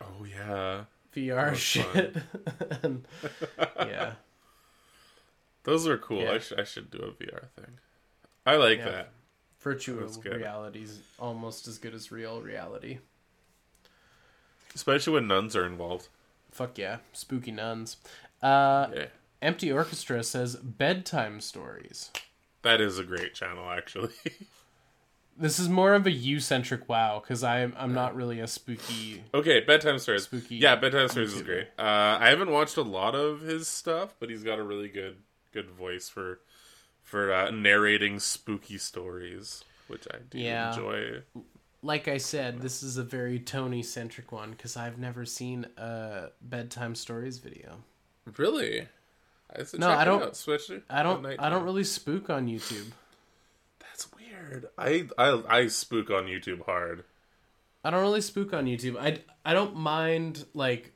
Oh, yeah. VR shit. And, yeah. Those are cool. Yeah. I should do a VR thing. I like that. Virtual reality is almost as good as real reality. Especially when nuns are involved. Fuck yeah. Spooky nuns. Yeah. Empty Orchestra says bedtime stories. That is a great channel, actually. This is more of a you-centric WoW, because I'm not really a spooky... Okay, Bedtime Stories. Spooky. Yeah, Bedtime Stories is great. I haven't watched a lot of his stuff, but he's got a really good voice for narrating spooky stories, which I do enjoy. Like I said, this is a very Tony-centric one, because I've never seen a Bedtime Stories video. Really? I don't really spook on YouTube. That's weird. I spook on YouTube hard. I don't really spook on YouTube. I don't mind, like...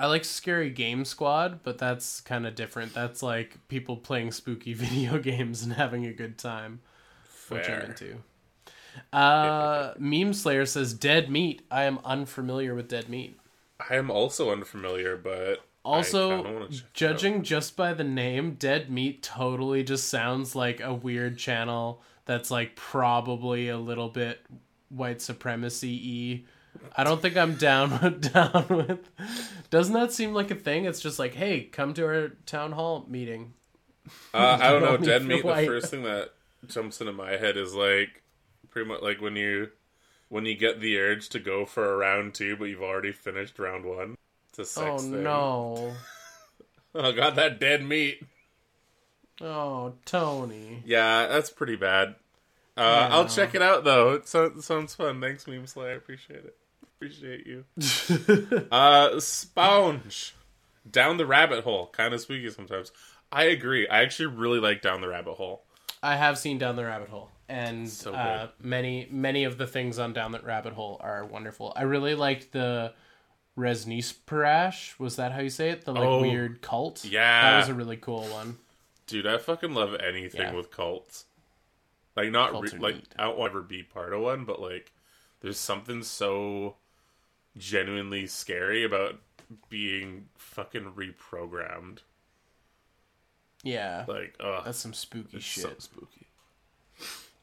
I like Scary Game Squad, but that's kind of different. That's like people playing spooky video games and having a good time. Fair. Which I'm into. Meme Slayer says, Dead Meat. I am unfamiliar with Dead Meat. I am also unfamiliar, but... Also, judging just by the name, Dead Meat totally just sounds like a weird channel that's like probably a little bit white supremacy-y. I don't think I'm down with. Doesn't that seem like a thing? It's just like, hey, come to our town hall meeting. I don't know. Dead Meat. The first thing that jumps into my head is like pretty much like when you get the urge to go for a round two, but you've already finished round one. Oh thing. No! Oh, got that dead meat. Oh, Tony. Yeah, that's pretty bad. Yeah. I'll check it out though. It sounds fun. Thanks, Meme Slayer. I appreciate it. Appreciate you. Sponge. Down the Rabbit Hole. Kind of spooky sometimes. I agree. I actually really like Down the Rabbit Hole. I have seen Down the Rabbit Hole, and so many of the things on Down the Rabbit Hole are wonderful. I really liked the Resnisperash, was that how you say it? The weird cult? Yeah. That was a really cool one. Dude, I fucking love anything with cults. Like, I don't want to ever be part of one, but like, there's something so genuinely scary about being fucking reprogrammed. Yeah. Like, that's some spooky shit. So spooky.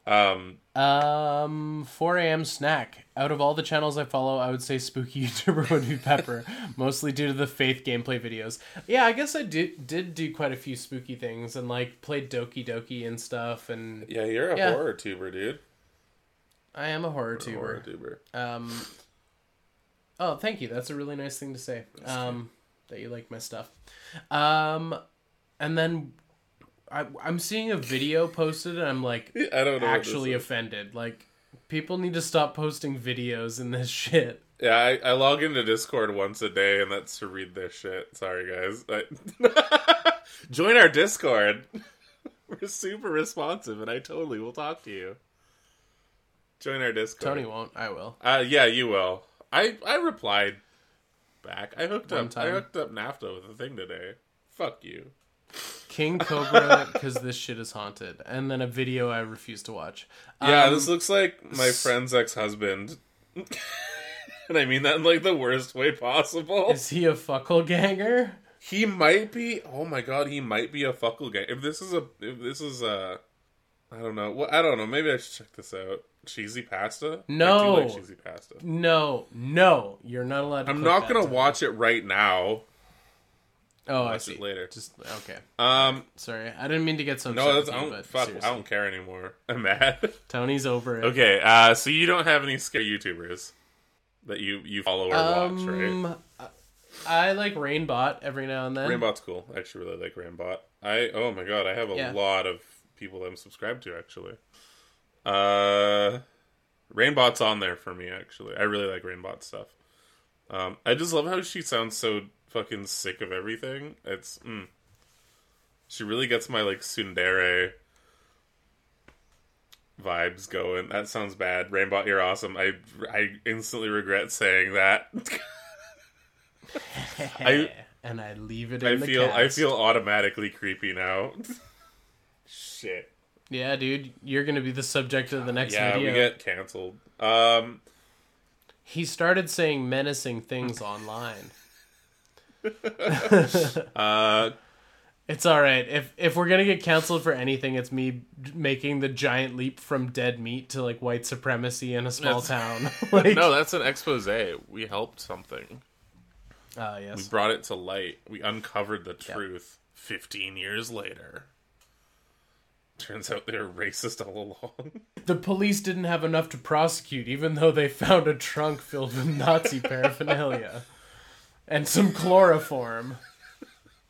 4 a.m. snack. Out of all the channels I follow, I would say spooky YouTuber would be Pepper, mostly due to the Faith gameplay videos. Yeah, I guess I did do quite a few spooky things and like played Doki Doki and stuff. And yeah, you're a horror tuber, dude. I am a horror tuber. Oh, thank you. That's a really nice thing to say. That you like my stuff. And then I'm seeing a video posted and I'm like, I don't know, actually offended. Like, people need to stop posting videos in this shit. Yeah, I log into Discord once a day and that's to read their shit. Sorry, guys. Join our Discord. We're super responsive and I totally will talk to you. Join our Discord. Tony won't. I will. Yeah, you will. I replied back. I hooked up NAFTA with a thing today. Fuck you. King Cobra, because this shit is haunted. And then a video I refuse to watch. Yeah, this looks like my friend's ex-husband. And I mean that in like the worst way possible. Is he a fuckleganger? He might be. Oh my god, he might be a fuckleganger. If this is a I don't know. Well, I don't know. Maybe I should check this out. Cheesy pasta? No. I do like cheesy pasta. No. You're not allowed to. I'm not going to watch it right now. Oh, I see. It later. Just okay. Sorry, I didn't mean to get so. No, that's, I don't. But fuck, seriously. I don't care anymore. I'm mad. Tony's over it. Okay, so you don't have any scary YouTubers that you follow or watch, right? I like Rainbot every now and then. Rainbot's cool. I actually really like Rainbot. Oh my god, I have a lot of people that I'm subscribed to actually. Rainbot's on there for me actually. I really like Rainbot stuff. I just love how she sounds so fucking sick of everything. It's she really gets my like tsundere vibes going. That sounds bad. Rainbot, you're awesome. I instantly regret saying that. I leave it in the cast. I feel automatically creepy now. Shit. Yeah, dude, you're gonna be the subject of the next video. Yeah, we get cancelled. He started saying menacing things online. It's all right. If we're gonna get canceled for anything, it's me making the giant leap from Dead Meat to like white supremacy in a small town. No, that's an expose. We helped something. Yes. We brought it to light. We uncovered the truth. 15 years later. Turns out they were racist all along. The police didn't have enough to prosecute, even though they found a trunk filled with Nazi paraphernalia. And some chloroform.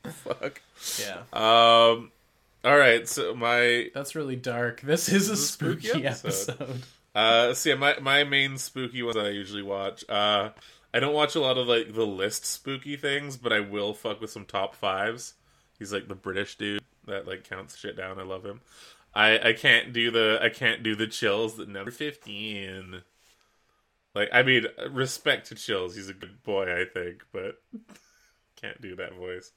Fuck. Yeah. Alright, so my... That's really dark. This is a spooky episode. So yeah, my main spooky ones that I usually watch. I don't watch a lot of like the list spooky things, but I will fuck with some top fives. He's like the British dude that like counts shit down. I love him. I can't do the Chills at number 15. Like, I mean, respect to Chills. He's a good boy, I think, but can't do that voice.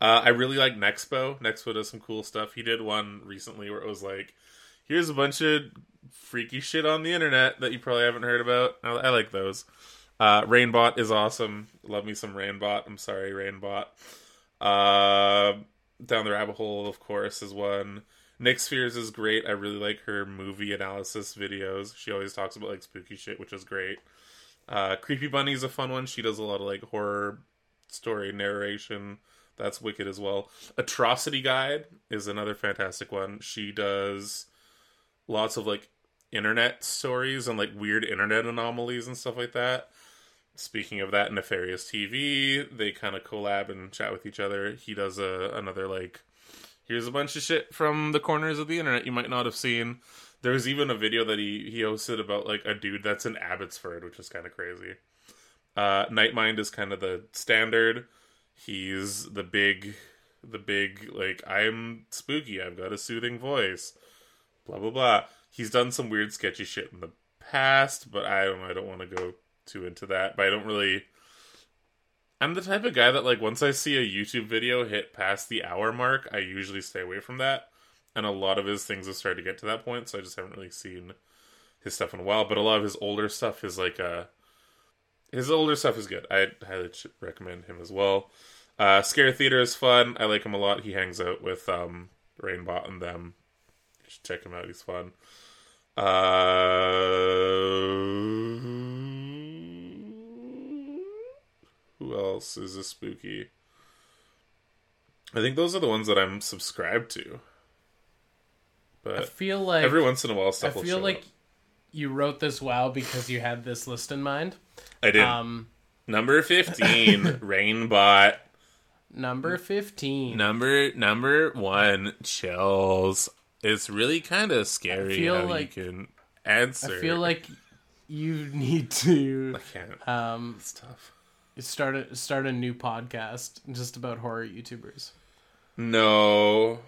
I really like Nexpo. Nexpo does some cool stuff. He did one recently where it was like, here's a bunch of freaky shit on the internet that you probably haven't heard about. I like those. Rainbot is awesome. Love me some Rainbot. I'm sorry, Rainbot. Down the Rabbit Hole, of course, is one. Nick Spheres is great. I really like her movie analysis videos. She always talks about like spooky shit, which is great. Creepy Bunny is a fun one. She does a lot of like horror story narration. That's wicked as well. Atrocity Guide is another fantastic one. She does lots of like internet stories and like weird internet anomalies and stuff like that. Speaking of that, Nefarious TV, they kind of collab and chat with each other. He does another like, here's a bunch of shit from the corners of the internet you might not have seen. There was even a video that he hosted about, like, a dude that's in Abbotsford, which is kind of crazy. Nightmind is kind of the standard. He's the big, like, I'm spooky, I've got a soothing voice. Blah, blah, blah. He's done some weird sketchy shit in the past, but I don't know, I don't want to go too into that. But I don't really... I'm the type of guy that, like, once I see a YouTube video hit past the hour mark, I usually stay away from that. And a lot of his things have started to get to that point, so I just haven't really seen his stuff in a while. But a lot of his older stuff is, like, his older stuff is good. I highly recommend him as well. Scare Theater is fun. I like him a lot. He hangs out with Rainbot and them. You should check him out. He's fun. Who else is a spooky? I think those are the ones that I'm subscribed to. But I feel like every once in a while stuff will show up. I feel like you wrote this well because you had this list in mind. I did. Number 15, Rainbot. Number 15. Number one, Chills. It's really kind of scary how like, you can answer. I feel like you need to. I can't. It's tough. Start a new podcast just about horror YouTubers. No.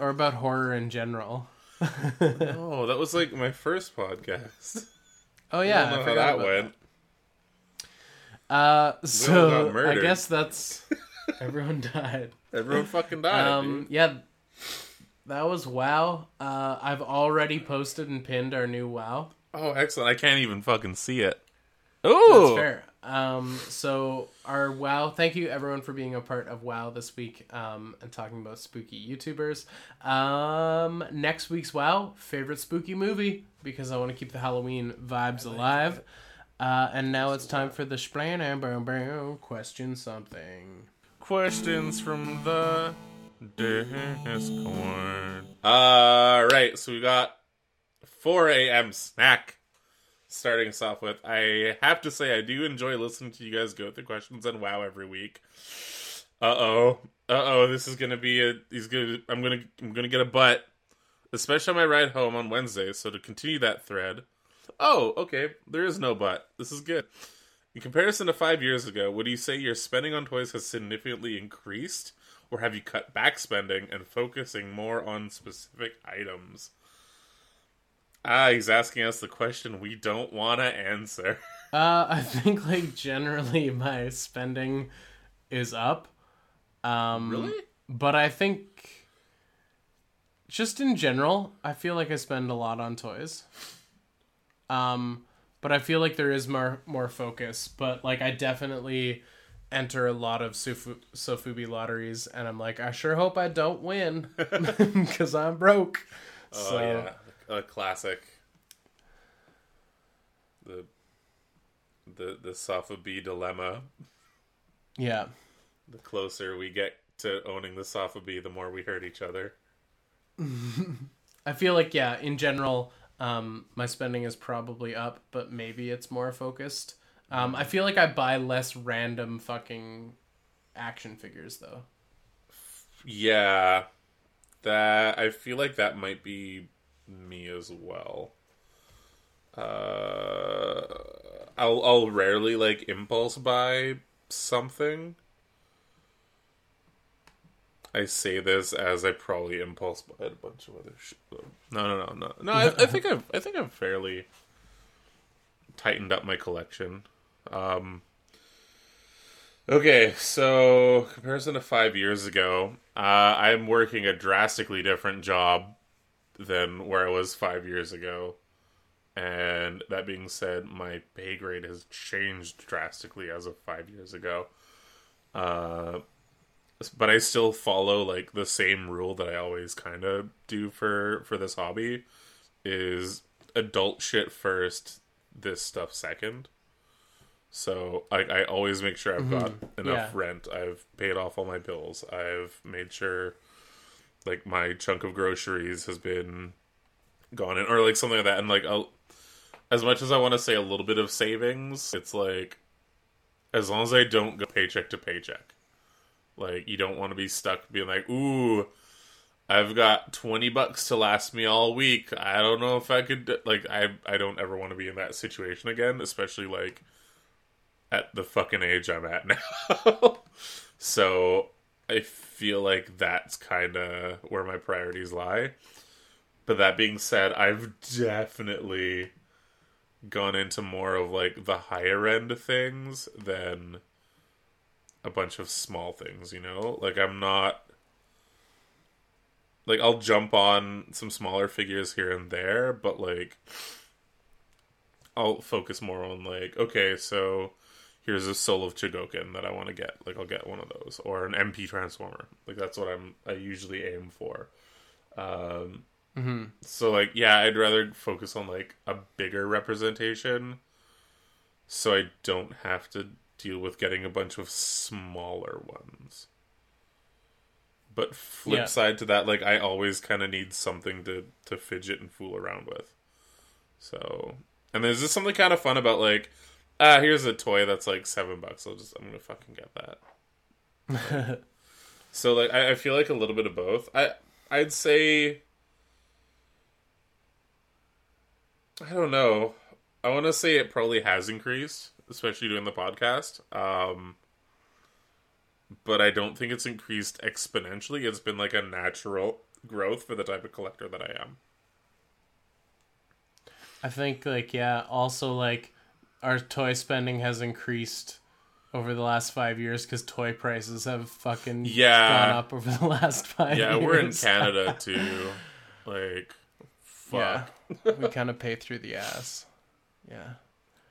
Or about horror in general. No, that was like my first podcast. Oh yeah, I don't know how that went. That. So I guess that's everyone died. Everyone fucking died. Dude. Yeah, that was WoW. I've already posted and pinned our new WoW. Oh, excellent! I can't even fucking see it. Oh, that's fair. So our WoW, thank you everyone for being a part of WoW this week, and talking about spooky YouTubers. Next week's WoW, favorite spooky movie, because I want to keep the Halloween vibes alive. And now it's time for the Splainer Question Something. Questions from the Discord. Alright, so we got 4 a.m. snack. Starting us off with, I have to say I do enjoy listening to you guys go through questions on WoW every week. This is gonna be I'm gonna get a butt, especially on my ride home on Wednesday. So to continue that thread, oh okay, there is no butt. This is good. In comparison to 5 years ago, would you say your spending on toys has significantly increased, or have you cut back spending and focusing more on specific items? Ah, he's asking us the question we don't want to answer. I think, like, generally my spending is up. Really? But I think, just in general, I feel like I spend a lot on toys. But I feel like there is more focus. But, like, I definitely enter a lot of Sofubi lotteries, and I'm like, I sure hope I don't win, because I'm broke. Oh, so, yeah. A classic. The Sotheby dilemma. Yeah. The closer we get to owning the Sotheby, the more we hurt each other. I feel like, yeah, in general, my spending is probably up, but maybe it's more focused. I feel like I buy less random fucking action figures, though. Yeah. I feel like that might be me as well. I'll rarely like impulse buy something. I say this as I probably impulse buy a bunch of other shit. No. I think I've fairly tightened up my collection. Okay, so comparison to 5 years ago, I'm working a drastically different job than where I was 5 years ago. And that being said, my pay grade has changed drastically as of 5 years ago. But I still follow like the same rule that I always kind of do for this hobby, is adult shit first, this stuff second. So I always make sure I've got enough rent. I've paid off all my bills. I've made sure like my chunk of groceries has been gone in, or like something like that. And like, as much as I want to say a little bit of savings, it's like, as long as I don't go paycheck to paycheck, like you don't want to be stuck being like, ooh, I've got $20 to last me all week. I don't know if I could, like, I don't ever want to be in that situation again, especially like at the fucking age I'm at now. So I feel like that's kind of where my priorities lie. But that being said, I've definitely gone into more of like the higher end things than a bunch of small things, you know? Like I'm not, like I'll jump on some smaller figures here and there, but like I'll focus more on like, okay, so here's a soul of Chodokin that I want to get. Like, I'll get one of those. Or an MP Transformer. Like, that's what I usually aim for. So, like, yeah, I'd rather focus on, like, a bigger representation so I don't have to deal with getting a bunch of smaller ones. But flip side to that, like, I always kind of need something to fidget and fool around with. So, and there's just something kind of fun about, like, here's a toy that's, like, $7. I'm gonna fucking get that. So, like, I feel like a little bit of both. I'd say... I don't know. I want to say it probably has increased, especially doing the podcast. But I don't think it's increased exponentially. It's been, like, a natural growth for the type of collector that I am. I think, like, yeah, also, like, our toy spending has increased over the last 5 years because toy prices have fucking gone up over the last 5 years. Yeah, we're in Canada, too. Like, fuck. Yeah, we kind of pay through the ass. Yeah.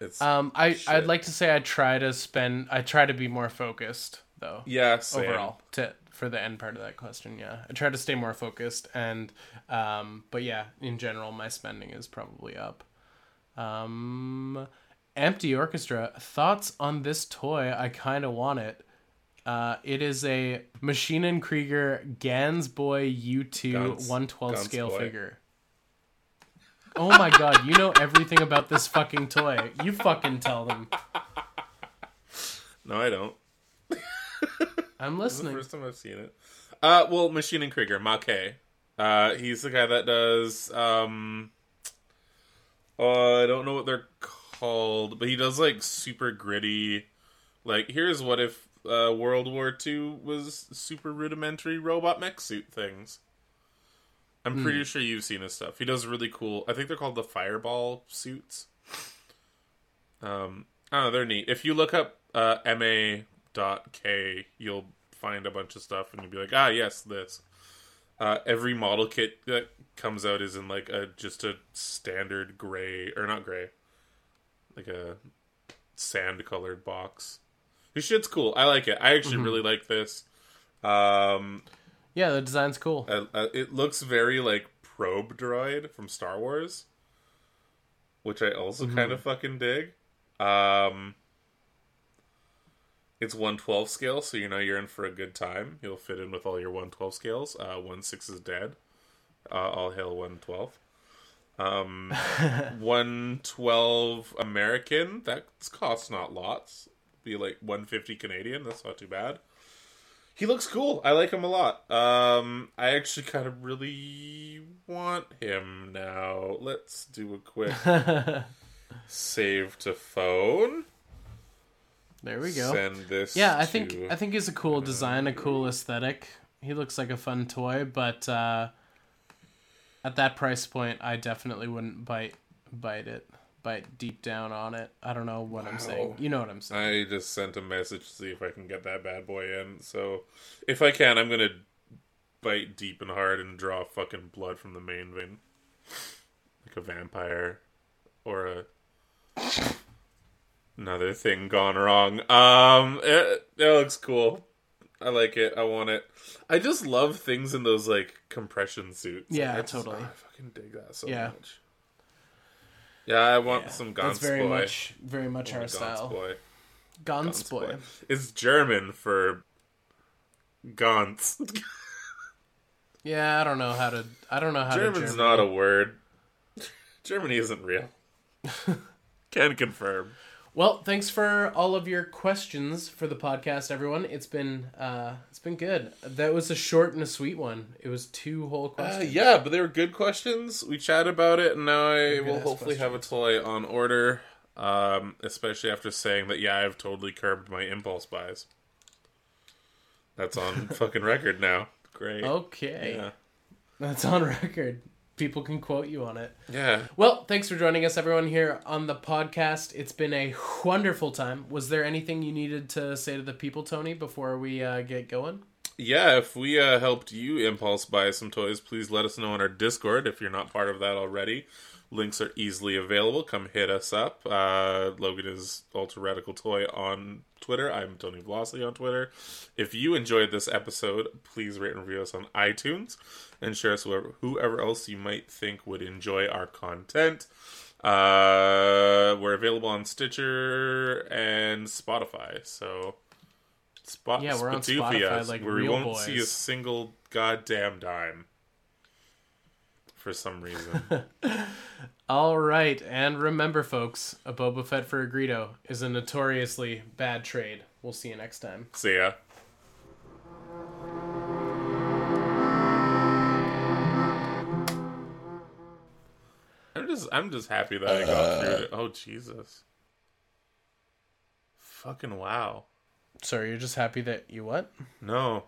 It's I'd like to say I try to be more focused, though. Yeah, same. Overall, for the end part of that question, yeah. I try to stay more focused, and, but yeah, in general, my spending is probably up. Empty Orchestra, thoughts on this toy? I kind of want it. It is a Machinen Krieger Gans Boy U2 1/12 scale figure. Oh my god, you know everything about this fucking toy. You fucking tell them. No, I don't. I'm listening. This is the first time I've seen it. Well, Machinen Krieger, Mackay. He's the guy that does, I don't know what they're called, but he does, like, super gritty, like, here's what if World War II was super rudimentary robot mech suit things. I'm pretty sure you've seen his stuff. He does really cool... I think they're called the Fireball suits. I don't know, they're neat. If you look up MA.K, you'll find a bunch of stuff, and you'll be like, ah, yes, this. Every model kit that comes out is in, like, just a standard gray... Or not gray. Like a sand-colored box. This shit's cool. I like it. I actually really like this. Yeah, the design's cool. It looks very, like, Probe Droid from Star Wars, which I also kind of fucking dig. It's 1/12 scale, so you know you're in for a good time. You'll fit in with all your 1/12 scales. 1/6 is dead. All hail 1/12. 1/12 American, that costs not lots. Be like 150 Canadian, that's not too bad. He looks cool. I like him a lot. I actually kind of really want him now. Let's do a quick save to phone. There we go. Send this. Yeah, I think he's a cool design, a cool aesthetic. He looks like a fun toy, but at that price point, I definitely wouldn't bite deep down on it. I don't know what I'm saying. You know what I'm saying. I just sent a message to see if I can get that bad boy in. So, if I can, I'm gonna bite deep and hard and draw fucking blood from the main vein. Like a vampire. Or another thing gone wrong. It looks cool. I like it. I want it. I just love things in those, like, compression suits. Yeah, totally. I fucking dig that so much. Yeah, I want some Gansboy. That's very much our style. Gansboy. It's German for Gans. Yeah, I don't know how to German's not a word. Germany isn't real. Can confirm. Well, thanks for all of your questions for the podcast, everyone. It's been good. That was a short and a sweet one. It was 2 whole questions. Yeah, but they were good questions. We chatted about it, and now I will hopefully have a toy on order, especially after saying that, yeah, I've totally curbed my impulse buys. That's on fucking record now. Great. Okay. Yeah. That's on record. People can quote you on it. Yeah. Well, thanks for joining us, everyone, here on the podcast. It's been a wonderful time. Was there anything you needed to say to the people, Tony, before we get going? Yeah, if we helped you impulse buy some toys, please let us know on our Discord if you're not part of that already. Links are easily available. Come hit us up. Logan is Ultra Radical Toy on Twitter. I'm Tony Velocity on Twitter. If you enjoyed this episode, please rate and review us on iTunes and share us with whoever else you might think would enjoy our content. We're available on Stitcher and Spotify. So, yeah, we're on Spotify like where real we won't boys. See a single goddamn dime. For some reason. All right. And remember, folks, a Boba Fett for a Greedo is a notoriously bad trade. We'll see you next time. See ya. I'm just happy that I got through it. Oh, Jesus. Fucking wow. Sorry, you're just happy that you what? No.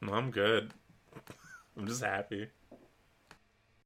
No, I'm good. I'm just happy.